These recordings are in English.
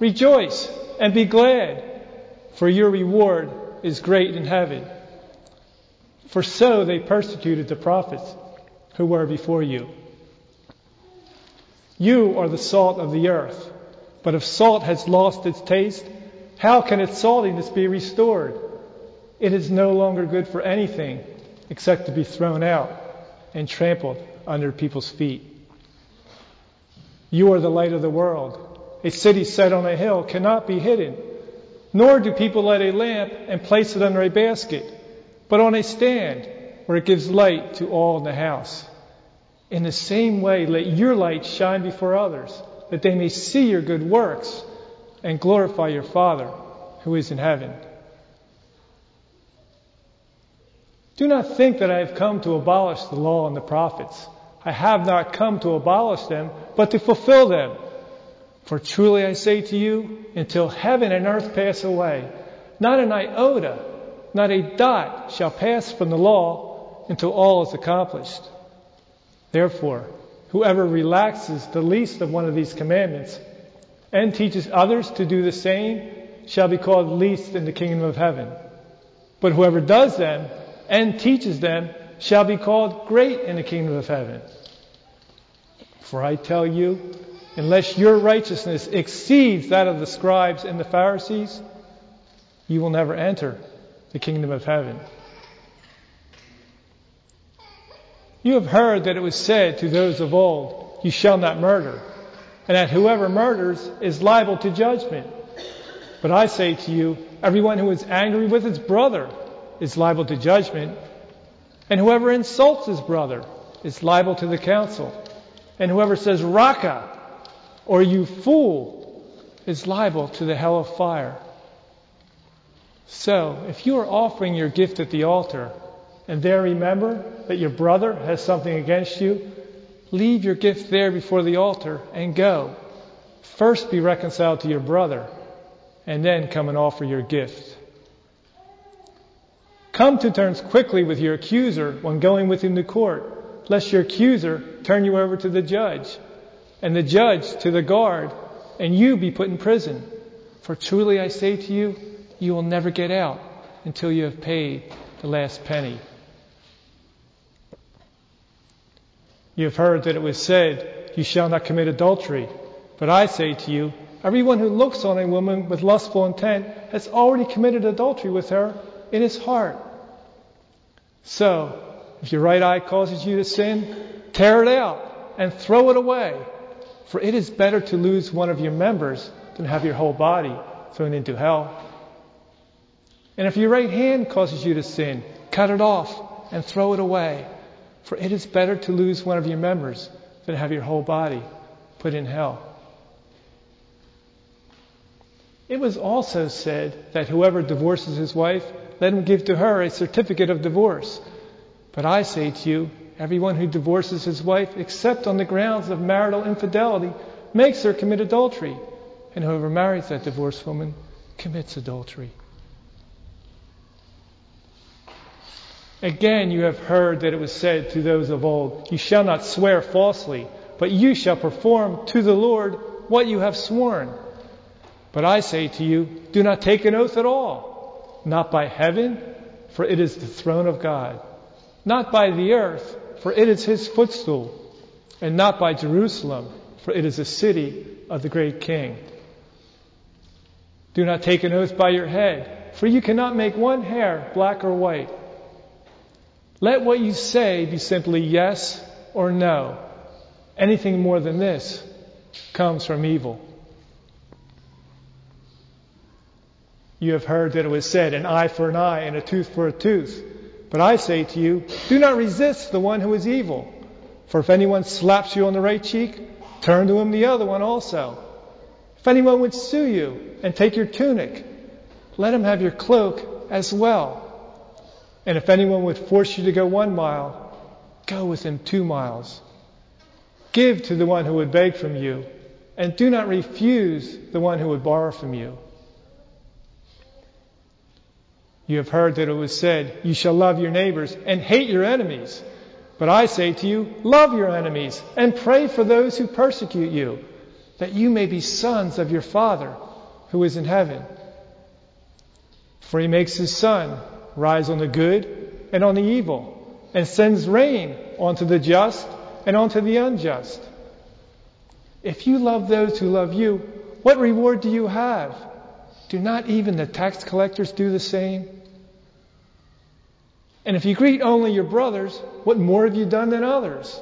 Rejoice and be glad, for your reward is great in heaven. For so they persecuted the prophets who were before you. You are the salt of the earth, but if salt has lost its taste, how can its saltiness be restored? It is no longer good for anything except to be thrown out and trampled under people's feet. You are the light of the world. A city set on a hill cannot be hidden, nor do people light a lamp and place it under a basket, but on a stand where it gives light to all in the house. In the same way, let your light shine before others, that they may see your good works and glorify your Father who is in heaven. Do not think that I have come to abolish the law and the prophets. I have not come to abolish them, but to fulfill them. For truly I say to you, until heaven and earth pass away, not an iota, not a dot shall pass from the law until all is accomplished. Therefore, whoever relaxes the least of one of these commandments and teaches others to do the same shall be called least in the kingdom of heaven. But whoever does them and teaches them shall be called great in the kingdom of heaven. For I tell you, unless your righteousness exceeds that of the scribes and the Pharisees, you will never enter the kingdom of heaven. You have heard that it was said to those of old, you shall not murder, and that whoever murders is liable to judgment. But I say to you, everyone who is angry with his brother is liable to judgment, and whoever insults his brother is liable to the council, and whoever says "Raca," or "you fool," is liable to the hell of fire. So, if you are offering your gift at the altar, and there remember that your brother has something against you, leave your gift there before the altar and go. First be reconciled to your brother, and then come and offer your gift. Come to terms quickly with your accuser when going with him to court, lest your accuser turn you over to the judge, and the judge to the guard, and you be put in prison. For truly I say to you, you will never get out until you have paid the last penny. You have heard that it was said, you shall not commit adultery. But I say to you, everyone who looks on a woman with lustful intent has already committed adultery with her in his heart. So, if your right eye causes you to sin, tear it out and throw it away. For it is better to lose one of your members than have your whole body thrown into hell. And if your right hand causes you to sin, cut it off and throw it away. For it is better to lose one of your members than have your whole body put in hell. It was also said that whoever divorces his wife, let him give to her a certificate of divorce. But I say to you, everyone who divorces his wife, except on the grounds of marital infidelity, makes her commit adultery. And whoever marries that divorced woman commits adultery. Again, you have heard that it was said to those of old, you shall not swear falsely, but you shall perform to the Lord what you have sworn. But I say to you, do not take an oath at all, not by heaven, for it is the throne of God, not by the earth, for it is his footstool, and not by Jerusalem, for it is the city of the great King. Do not take an oath by your head, for you cannot make one hair black or white. Let what you say be simply yes or no. Anything more than this comes from evil. You have heard that it was said, an eye for an eye and a tooth for a tooth. But I say to you, do not resist the one who is evil. For if anyone slaps you on the right cheek, turn to him the other one also. If anyone would sue you and take your tunic, let him have your cloak as well. And if anyone would force you to go 1 mile, go with him 2 miles. Give to the one who would beg from you, and do not refuse the one who would borrow from you. You have heard that it was said, you shall love your neighbors and hate your enemies. But I say to you, love your enemies and pray for those who persecute you, that you may be sons of your Father who is in heaven. For he makes his sun rise on the good and on the evil, and sends rain onto the just and onto the unjust. If you love those who love you, what reward do you have? Do not even the tax collectors do the same? And if you greet only your brothers, what more have you done than others?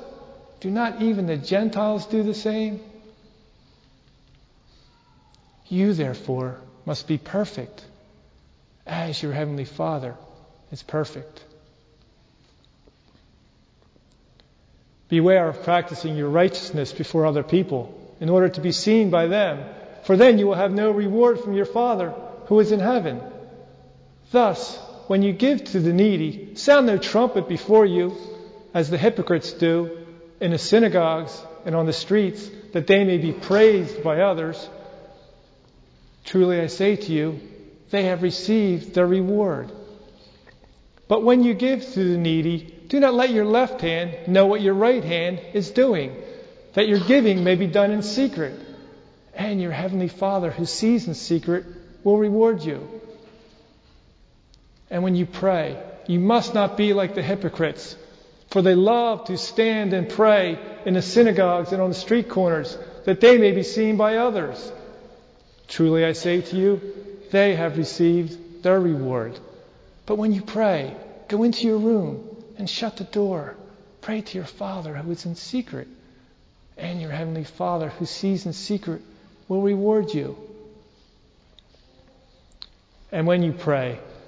Do not even the Gentiles do the same? You, therefore, must be perfect, as your heavenly Father is perfect. Beware of practicing your righteousness before other people, in order to be seen by them, for then you will have no reward from your Father who is in heaven. Thus, when you give to the needy, sound no trumpet before you, as the hypocrites do in the synagogues and on the streets, that they may be praised by others. Truly I say to you, they have received their reward. But when you give to the needy, do not let your left hand know what your right hand is doing, that your giving may be done in secret, and your heavenly Father who sees in secret will reward you. And when you pray, you must not be like the hypocrites, for they love to stand and pray in the synagogues and on the street corners, that they may be seen by others. Truly I say to you, they have received their reward. But when you pray, go into your room and shut the door. Pray to your Father who is in secret, and your heavenly Father who sees in secret will reward you. And when you pray,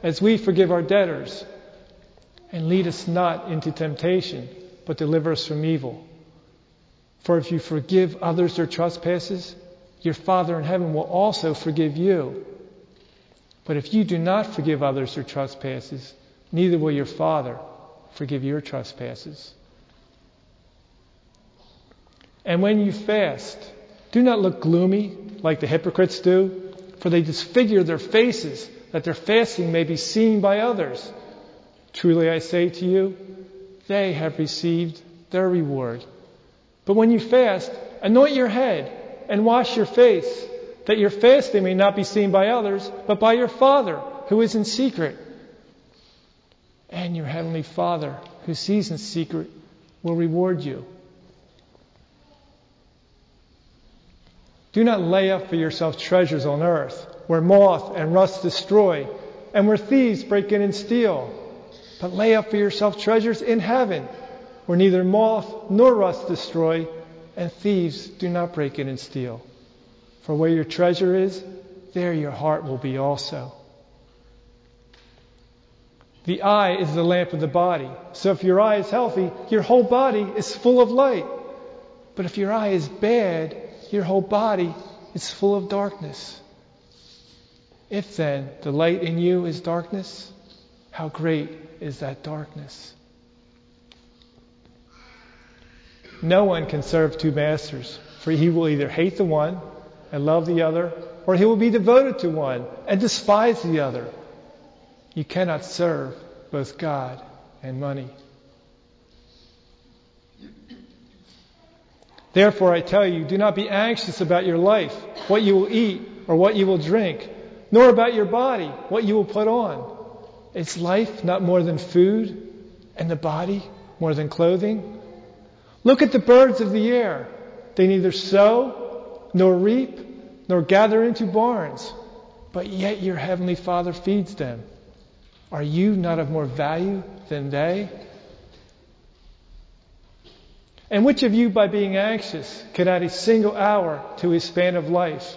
as we forgive our debtors. And lead us not into temptation, but deliver us from evil. For if you forgive others their trespasses, your Father in heaven will also forgive you. But if you do not forgive others their trespasses, neither will your Father forgive your trespasses. And when you fast, do not look gloomy like the hypocrites do, for they disfigure their faces, that their fasting may be seen by others. Truly I say to you, they have received their reward. But when you fast, anoint your head and wash your face, that your fasting may not be seen by others, but by your Father who is in secret. And your heavenly Father who sees in secret will reward you. Do not lay up for yourself treasures on earth, where moth and rust destroy, and where thieves break in and steal. But lay up for yourself treasures in heaven, where neither moth nor rust destroy, and thieves do not break in and steal. For where your treasure is, there your heart will be also. The eye is the lamp of the body. So if your eye is healthy, your whole body is full of light. But if your eye is bad, your whole body is full of darkness. If then the light in you is darkness, how great is that darkness? No one can serve two masters, for he will either hate the one and love the other, or he will be devoted to one and despise the other. You cannot serve both God and money. Therefore, I tell you, do not be anxious about your life, what you will eat or what you will drink, nor about your body, what you will put on. Is life not more than food, and the body more than clothing? Look at the birds of the air. They neither sow, nor reap, nor gather into barns, but yet your heavenly Father feeds them. Are you not of more value than they? And which of you, by being anxious, can add a single hour to his span of life?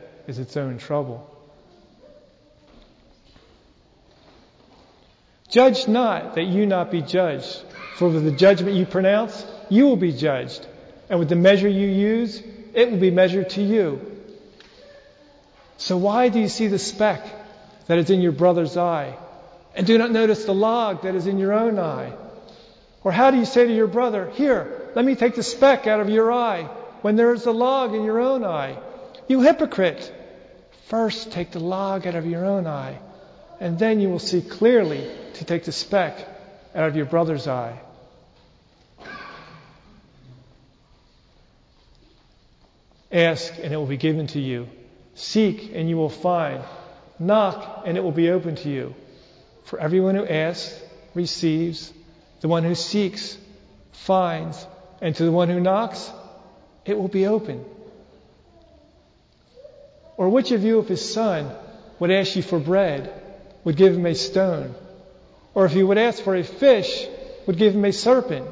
is its own trouble. Judge not, that you not be judged. For with the judgment you pronounce, you will be judged. And with the measure you use, it will be measured to you. So why do you see the speck that is in your brother's eye, and do not notice the log that is in your own eye? Or how do you say to your brother, here, let me take the speck out of your eye, when there is a log in your own eye? You hypocrite! First take the log out of your own eye, and then you will see clearly to take the speck out of your brother's eye. Ask, and it will be given to you. Seek, and you will find. Knock, and it will be opened to you. For everyone who asks receives, the one who seeks finds, and to the one who knocks, it will be open. Or which of you, if his son would ask you for bread, would give him a stone? Or if he would ask for a fish, would give him a serpent?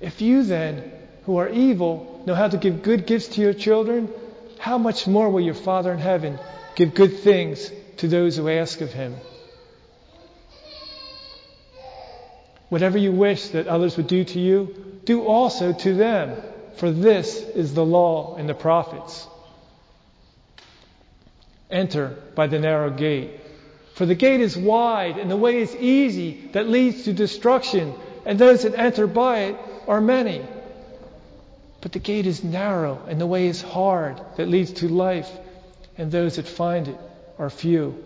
If you then, who are evil, know how to give good gifts to your children, how much more will your Father in heaven give good things to those who ask of him? Whatever you wish that others would do to you, do also to them. For this is the law and the prophets. Enter by the narrow gate. For the gate is wide and the way is easy that leads to destruction, and those that enter by it are many. But the gate is narrow and the way is hard that leads to life, and those that find it are few.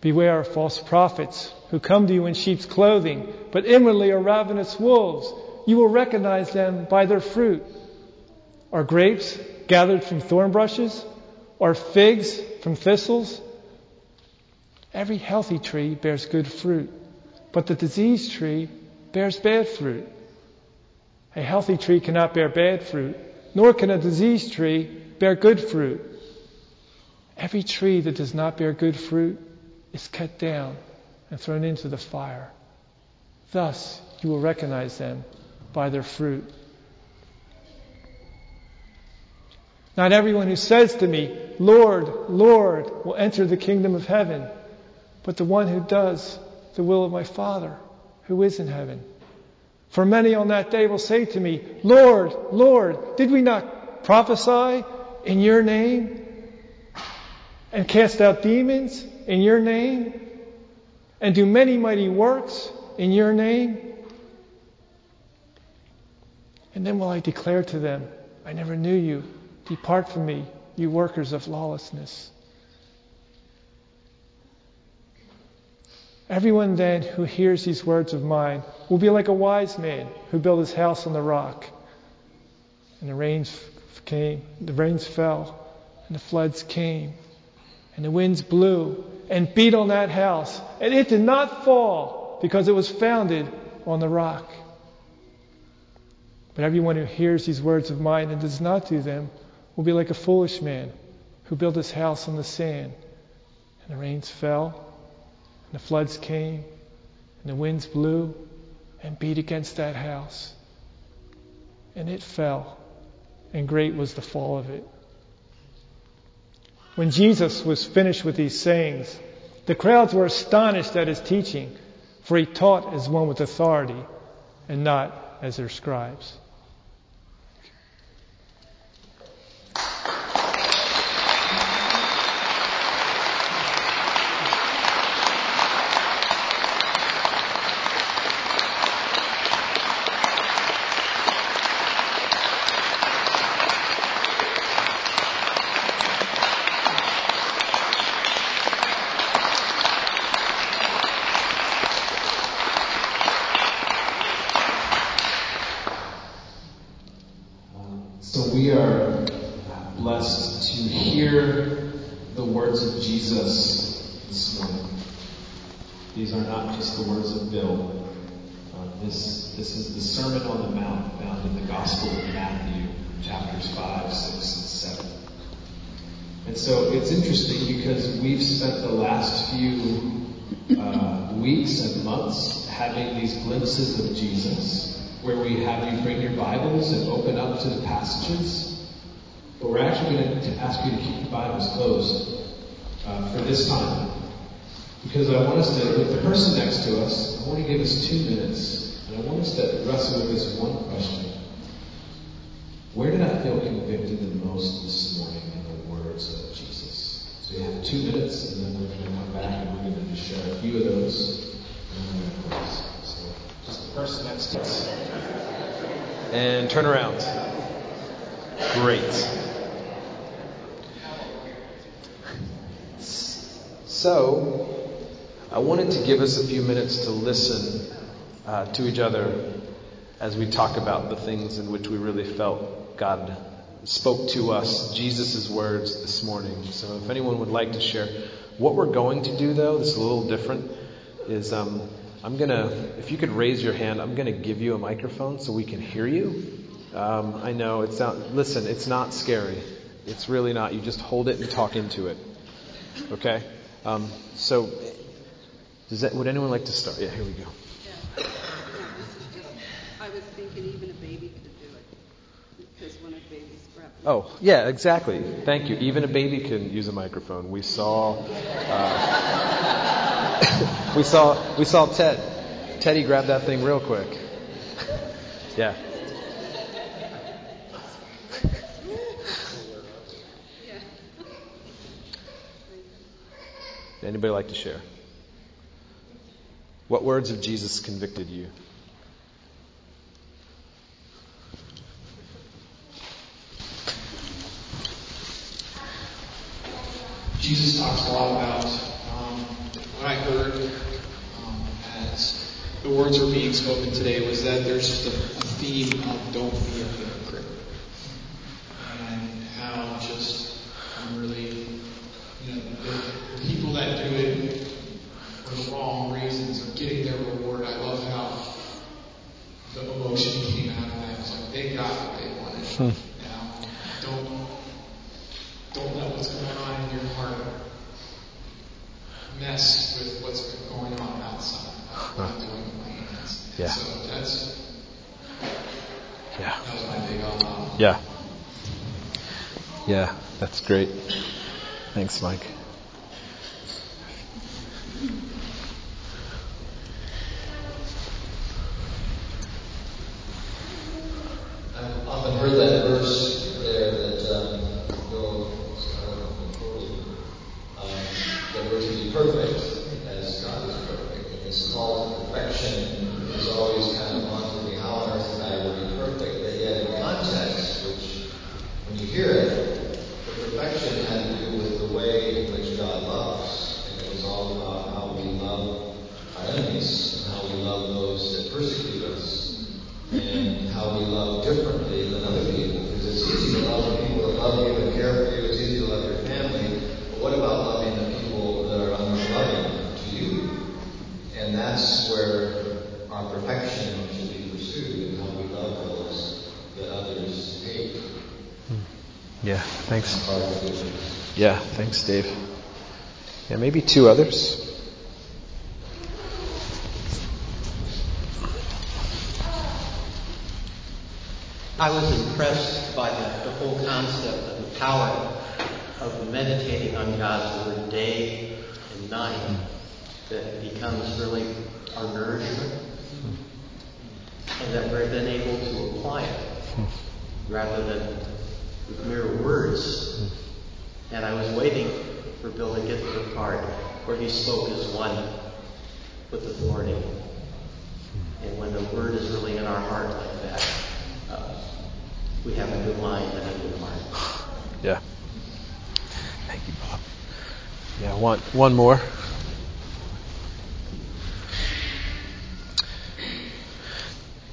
Beware of false prophets who come to you in sheep's clothing, but inwardly are ravenous wolves. You will recognize them by their fruit. Are grapes gathered from thorn bushes, or figs from thistles? Every healthy tree bears good fruit, but the diseased tree bears bad fruit. A healthy tree cannot bear bad fruit, nor can a diseased tree bear good fruit. Every tree that does not bear good fruit is cut down and thrown into the fire. Thus you will recognize them by their fruit. Not everyone who says to me, Lord, Lord, will enter the kingdom of heaven, but the one who does the will of my Father who is in heaven. For many on that day will say to me, Lord, Lord, did we not prophesy in your name, and cast out demons in your name, and do many mighty works in your name? And then will I declare to them, I never knew you. Depart from me, you workers of lawlessness. Everyone then who hears these words of mine will be like a wise man who built his house on the rock. And the rains came, the rains fell, and the floods came, and the winds blew and beat on that house, and it did not fall because it was founded on the rock. But everyone who hears these words of mine and does not do them will be like a foolish man who built his house on the sand. And the rains fell, and the floods came, and the winds blew and beat against that house. And it fell, and great was the fall of it. When Jesus was finished with these sayings, the crowds were astonished at his teaching, for he taught as one with authority and not as their scribes. This is the Sermon on the Mount, found in the Gospel of Matthew, chapters 5, 6, and 7. And so it's interesting because we've spent the last few weeks and months having these glimpses of Jesus, where we have you bring your Bibles and open up to the passages. But we're actually going to ask you to keep your Bibles closed for this time. Because I want us to, with the person next to us, I want to give us 2 minutes, and I want us to wrestle with this one question. Where did I feel convicted the most this morning in the words of Jesus? So you have 2 minutes, and then we're going to come back, and we're going to just share a few of those, and then we're going to close. So just the person next to us. And turn around. Great. So I wanted to give us a few minutes to listen to each other as we talk about the things in which we really felt God spoke to us, Jesus' words this morning. So if anyone would like to share. What we're going to do, though, this is a little different, is I'm going to, if you could raise your hand, I'm going to give you a microphone so we can hear you. I know it's not, listen, it's not scary. It's really not. You just hold it and talk into it. Okay? So would anyone like to start? Yeah, here we go. Yeah. I was thinking even a baby could do it, because when a baby's prepped. Oh, yeah, exactly. Thank you. Even a baby can use a microphone. We saw, we saw Ted. Teddy grabbed that thing real quick. Yeah. Anybody like to share? What words of Jesus convicted you? Jesus talks a lot about what I heard as the words were being spoken today was that there's just a theme of don't be a hypocrite. And how just really, the people that do it for the wrong reasons are getting their reward. I love how the emotion came out of that. It was like they got what they wanted. Now, don't let what's going on in your heart mess with what's going on outside. What I'm doing with my hands. Yeah. So that was my big aha. Yeah. Yeah, that's great. Thanks, Mike. I've often heard that verse there that that we're to be perfect as God is perfect. And this call to perfection is always kind of on to me, how on earth and I will be perfect. But yet in context, which when you hear it, the perfection had to do with the way in which God loves. And it was all about how we love Yeah, thanks. Yeah, thanks, Dave. Yeah, maybe two others. I was impressed by the whole concept of the power of meditating on God's word day and night, that becomes really our nourishment, and that we're then able to apply it rather than with mere words. And I was waiting for Bill to get to the part where he spoke as one with authority. And when the word is really in our heart like that, we have a new mind and a new heart. Yeah. Thank you, Bob. Yeah, one more.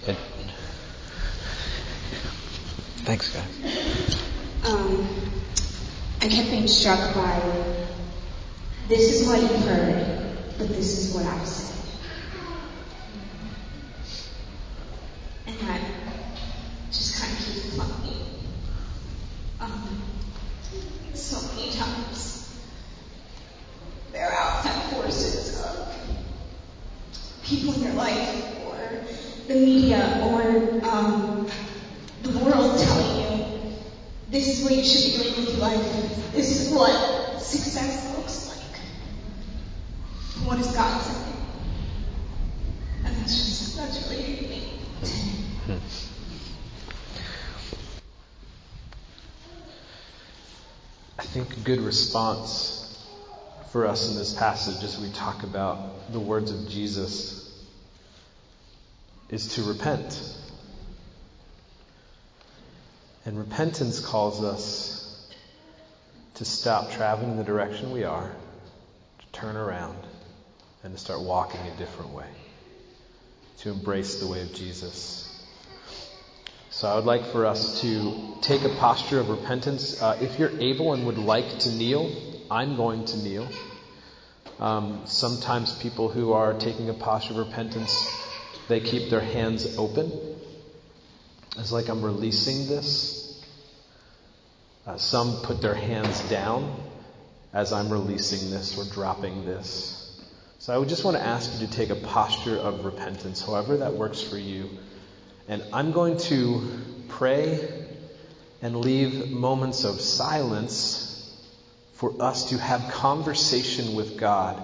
And thanks, guys. I kept being struck by, this is what you've heard, but this is what I've said. And that just kind of keeps plucking me so many times. There are outside forces of people in your life, or the media, or the world telling you, this is what you should be doing with your life. This is what success looks like. What does God say? And that's really me. I think a good response for us in this passage as we talk about the words of Jesus is to repent. And repentance calls us to stop traveling the direction we are, to turn around, and to start walking a different way, to embrace the way of Jesus. So I would like for us to take a posture of repentance. If you're able and would like to kneel, I'm going to kneel. Sometimes people who are taking a posture of repentance, they keep their hands open. It's like I'm releasing this. Some put their hands down as I'm releasing this or dropping this. So I would just want to ask you to take a posture of repentance, however that works for you. And I'm going to pray and leave moments of silence for us to have conversation with God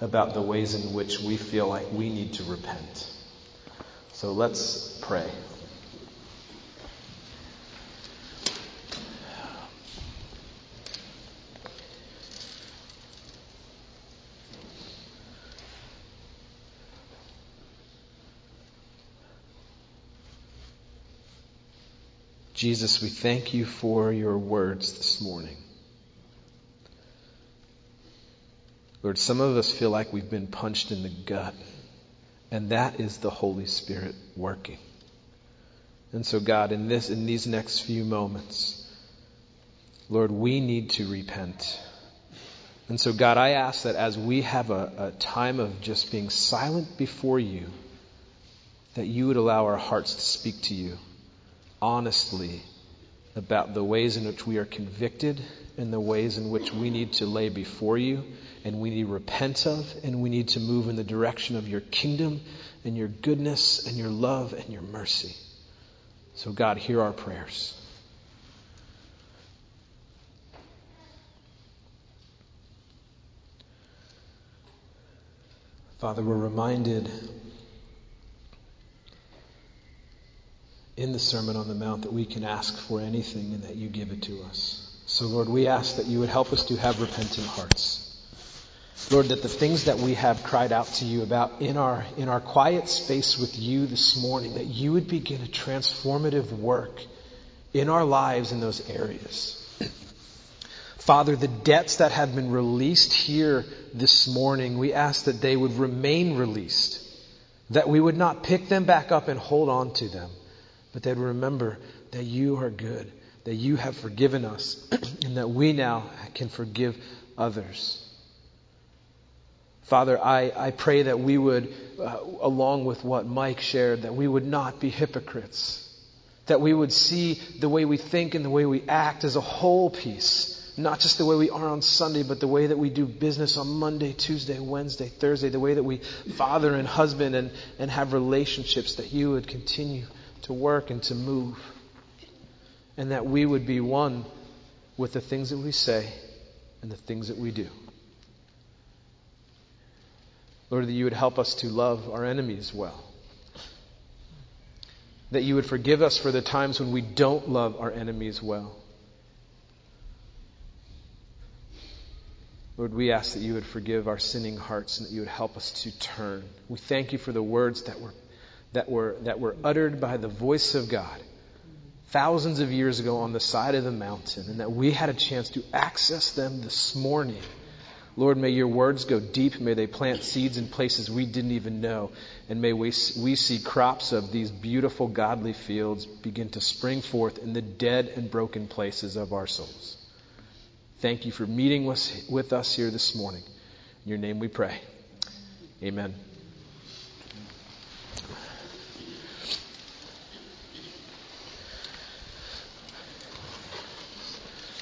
about the ways in which we feel like we need to repent. So let's pray. Jesus, we thank you for your words this morning. Lord, some of us feel like we've been punched in the gut, and that is the Holy Spirit working. And so, God, in these next few moments, Lord, we need to repent. And so, God, I ask that as we have a time of just being silent before you, that you would allow our hearts to speak to you honestly about the ways in which we are convicted and the ways in which we need to lay before you and we need to repent of and we need to move in the direction of your kingdom and your goodness and your love and your mercy. So God, hear our prayers. Father, we're reminded in the Sermon on the Mount that we can ask for anything and that you give it to us. So, Lord, we ask that you would help us to have repentant hearts. Lord, that the things that we have cried out to you about in our quiet space with you this morning, that you would begin a transformative work in our lives in those areas. Father, the debts that have been released here this morning, we ask that they would remain released, that we would not pick them back up and hold on to them, but that we remember that you are good, that you have forgiven us, and that we now can forgive others. Father, I pray that we would, along with what Mike shared, that we would not be hypocrites, That we would see the way we think and the way we act as a whole piece. Not just the way we are on Sunday, but the way that we do business on Monday, Tuesday, Wednesday, Thursday. The way that we father and husband and have relationships. That you would continue to work and to move. And that we would be one with the things that we say and the things that we do. Lord, that you would help us to love our enemies well. That you would forgive us for the times when we don't love our enemies well. Lord, we ask that you would forgive our sinning hearts and that you would help us to turn. We thank you for the words that were uttered by the voice of God thousands of years ago on the side of the mountain, and that we had a chance to access them this morning. Lord, may your words go deep. May they plant seeds in places we didn't even know. And may we see crops of these beautiful godly fields begin to spring forth in the dead and broken places of our souls. Thank you for meeting with us here this morning. In your name we pray. Amen.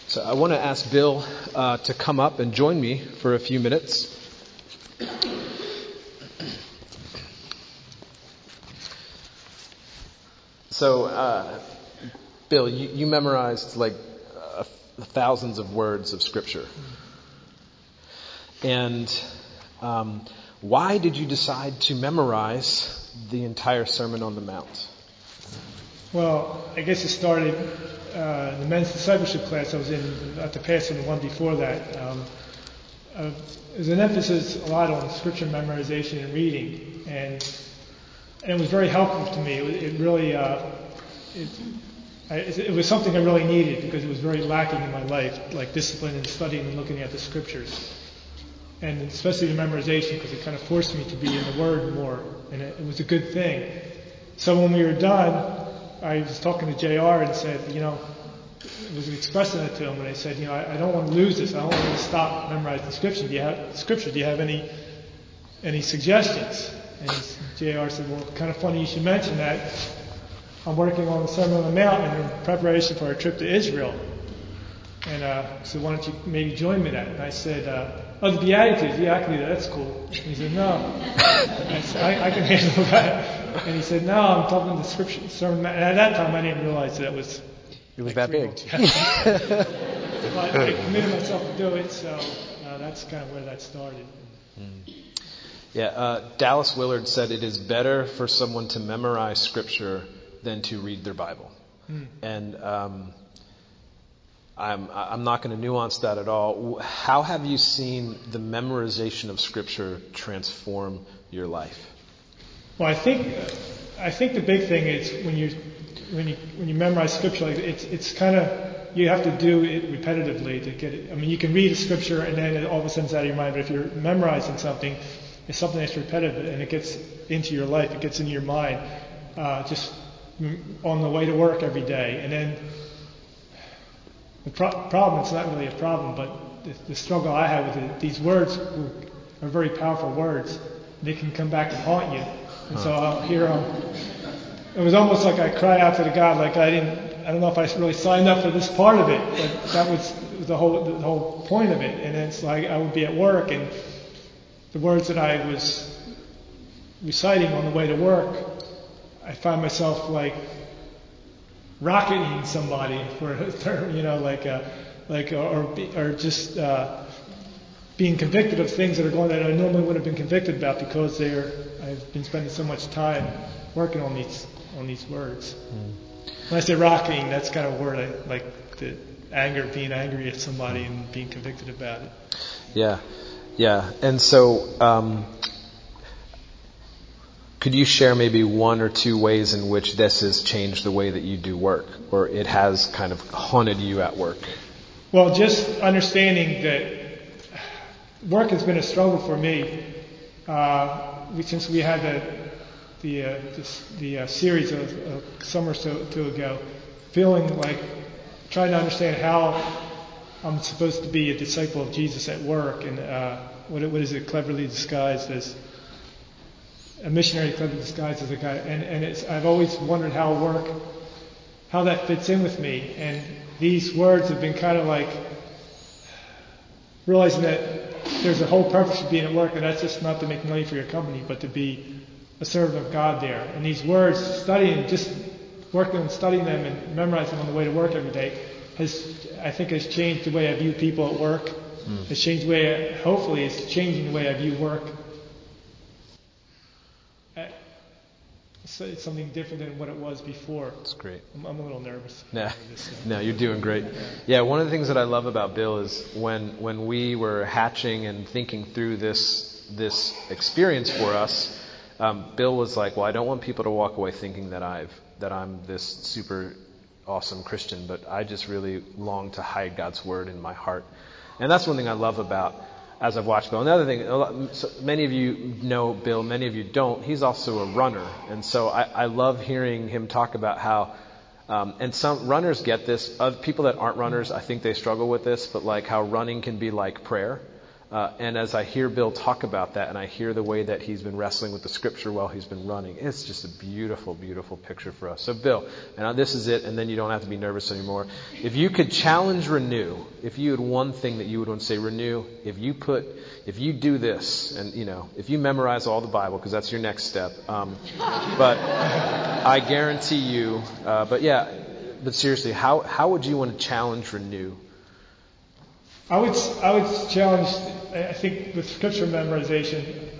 So I want to ask Bill to come up and join me for a few minutes. So, Bill, you memorized like thousands of words of Scripture. And why did you decide to memorize the entire Sermon on the Mount? Well, I guess it started in the men's discipleship class I was in, not the past and the one before that. There's an emphasis a lot on Scripture memorization and reading. And it was very helpful to me. It was something I really needed because it was very lacking in my life, like discipline and studying and looking at the Scriptures. And especially the memorization, because it kind of forced me to be in the Word more. And it was a good thing. So when we were done, I was talking to JR and said, I was expressing it to him, and I said, I don't want to lose this. I don't want to stop memorizing Scripture. Do you have any suggestions? And JR said, well, kind of funny you should mention that. I'm working on the Sermon on the Mount in preparation for our trip to Israel. And so why don't you maybe join me in that? And I said, the Beatitudes, yeah, I can do that, that's cool. And he said, no. I said, I can handle that. And he said, no, I'm talking the Scripture. Sermon. And at that time, I didn't realize that it was that big. But I committed myself to do it, so that's kind of where that started. Yeah, Dallas Willard said it is better for someone to memorize Scripture than to read their Bible. And I'm not going to nuance that at all. How have you seen the memorization of Scripture transform your life? Well, I think the big thing is when you memorize Scripture, like it's kind of, you have to do it repetitively to get it. I mean, you can read a Scripture and then it all of a sudden it's out of your mind, but if you're memorizing something, it's something that's repetitive and it gets into your life, it gets into your mind. Just on the way to work every day. And then the problem, it's not really a problem, but the struggle I have with it, these words are very powerful words. They can come back and haunt you. And so I'll hear them. It was almost like I cried out to the God, like I don't know if I really signed up for this part of it, but that was the whole point of it. And it's like I would be at work and the words that I was reciting on the way to work, I find myself like rocketing somebody for a term, or just being convicted of things that are going on that I normally would have been convicted about because I've been spending so much time working on these words. When I say rocketing, that's kind of a word I like, the anger, being angry at somebody and being convicted about it. Yeah, and so. Could you share maybe one or two ways in which this has changed the way that you do work, or it has kind of haunted you at work? Well, just understanding that work has been a struggle for me since we had the series of a summer or two ago, feeling like trying to understand how I'm supposed to be a disciple of Jesus at work, and what is it cleverly disguised as? A missionary disguised as a guy, and I've always wondered how work how that fits in with me. And these words have been kind of like realizing that there's a whole purpose of being at work, and that's just not to make money for your company, but to be a servant of God there. And these words, studying, just working on studying them and memorizing them on the way to work every day, has changed the way I view people at work. Has changed the way, hopefully, it's changing the way I view work. So it's something different than what it was before. That's great. I'm a little nervous. Nah. No, you're doing great. Yeah, one of the things that I love about Bill is when we were hatching and thinking through this experience for us, Bill was like, well, I don't want people to walk away thinking that I'm this super awesome Christian, but I just really long to hide God's word in my heart. And that's one thing I love about, as I've watched Bill. Another thing, many of you know Bill, many of you don't. He's also a runner. And so I love hearing him talk about how, and some runners get this. Of people that aren't runners, I think they struggle with this, but like how running can be like prayer. And as I hear Bill talk about that, and I hear the way that he's been wrestling with the scripture while he's been running, it's just a beautiful, beautiful picture for us. So Bill, and this is it, and then you don't have to be nervous anymore. If you could challenge renew, if you had one thing that you would want to say renew, if you do this, and if you memorize all the Bible, because that's your next step. But I guarantee you. But seriously, how would you want to challenge renew? I would challenge, I think, with scripture memorization,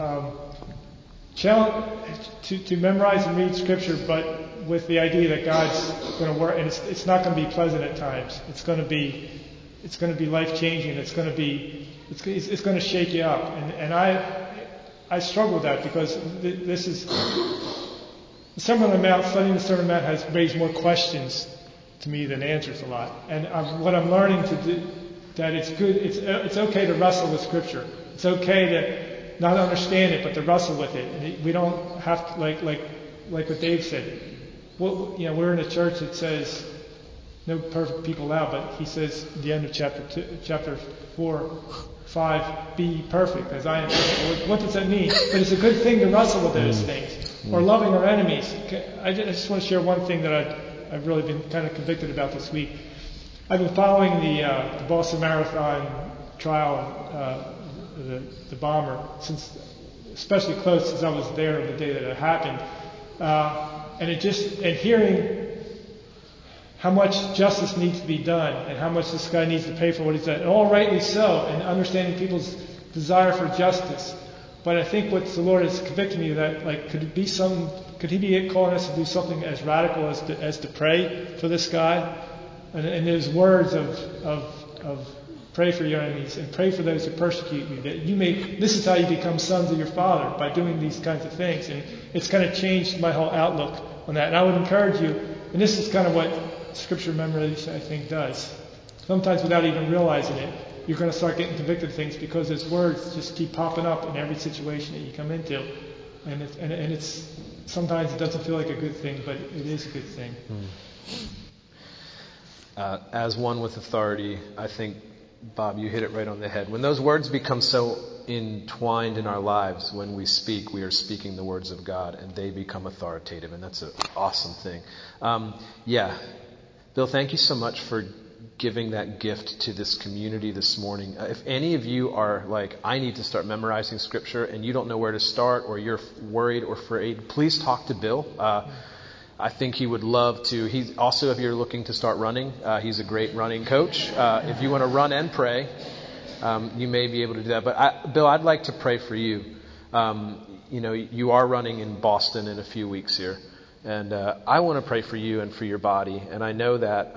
to memorize and read scripture, but with the idea that God's going to work, and it's not going to be pleasant at times. It's going to be life changing. It's going to shake you up, and I struggle with that because this is the Sermon on the Mount. Studying the Sermon on the Mount has raised more questions to me than answers a lot, and what I'm learning to do. That it's good. It's okay to wrestle with Scripture. It's okay to not understand it, but to wrestle with it. And we don't have to, like what Dave said. Well, we're in a church that says no perfect people allowed, but he says at the end of chapter 4:5, be perfect as I am perfect. What does that mean? But it's a good thing to wrestle with those things, or loving our enemies. I just want to share one thing that I've really been kind of convicted about this week. I've been following the Boston Marathon trial, the bomber, especially close since I was there the day that it happened, and hearing how much justice needs to be done and how much this guy needs to pay for what he's done, and all rightly so, and understanding people's desire for justice. But I think what the Lord has convicted me that, like, could He be calling us to do something as radical as to pray for this guy? And those words of pray for your enemies and pray for those who persecute you. This is how you become sons of your Father, by doing these kinds of things. And it's kind of changed my whole outlook on that. And I would encourage you, and this is kind of what scripture memorization, I think, does. Sometimes without even realizing it, you're going to start getting convicted of things because those words just keep popping up in every situation that you come into. And it's sometimes it doesn't feel like a good thing, but it is a good thing. As one with authority, I think, Bob, you hit it right on the head. When those words become so entwined in our lives, when we speak, we are speaking the words of God, and they become authoritative, and that's an awesome thing. Bill, thank you so much for giving that gift to this community this morning. If any of you are like, I need to start memorizing Scripture, and you don't know where to start, or you're worried or afraid, please talk to Bill. I think he would love to. He's also, if you're looking to start running, he's a great running coach. If you want to run and pray, you may be able to do that. But Bill, I'd like to pray for you. You are running in Boston in a few weeks here, and I want to pray for you and for your body. And I know that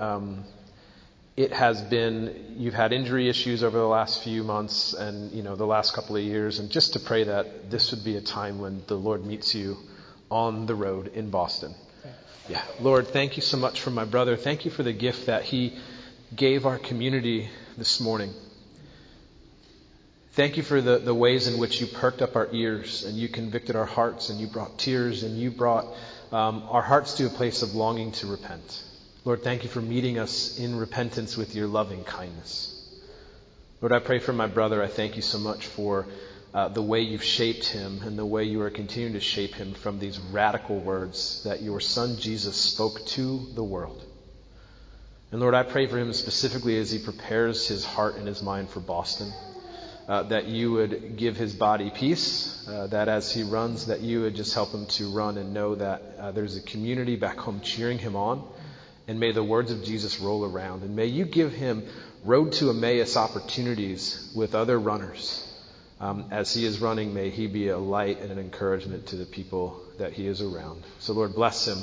you've had injury issues over the last few months, and the last couple of years. And just to pray that this would be a time when the Lord meets you on the road in Boston. Yeah, Lord, thank you so much for my brother. Thank you for the gift that he gave our community this morning. Thank you for the ways in which you perked up our ears and you convicted our hearts and you brought tears and you brought our hearts to a place of longing to repent. Lord, thank you for meeting us in repentance with your loving kindness. Lord, I pray for my brother. I thank you so much for the way you've shaped him and the way you are continuing to shape him from these radical words that your son Jesus spoke to the world. And Lord, I pray for him specifically as he prepares his heart and his mind for Boston, that you would give his body peace, that as he runs, that you would just help him to run and know that there's a community back home cheering him on. And may the words of Jesus roll around. And may you give him Road to Emmaus opportunities with other runners. As he is running, may he be a light and an encouragement to the people that he is around. So, Lord, bless him.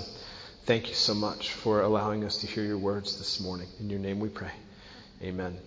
Thank you so much for allowing us to hear your words this morning. In your name we pray. Amen.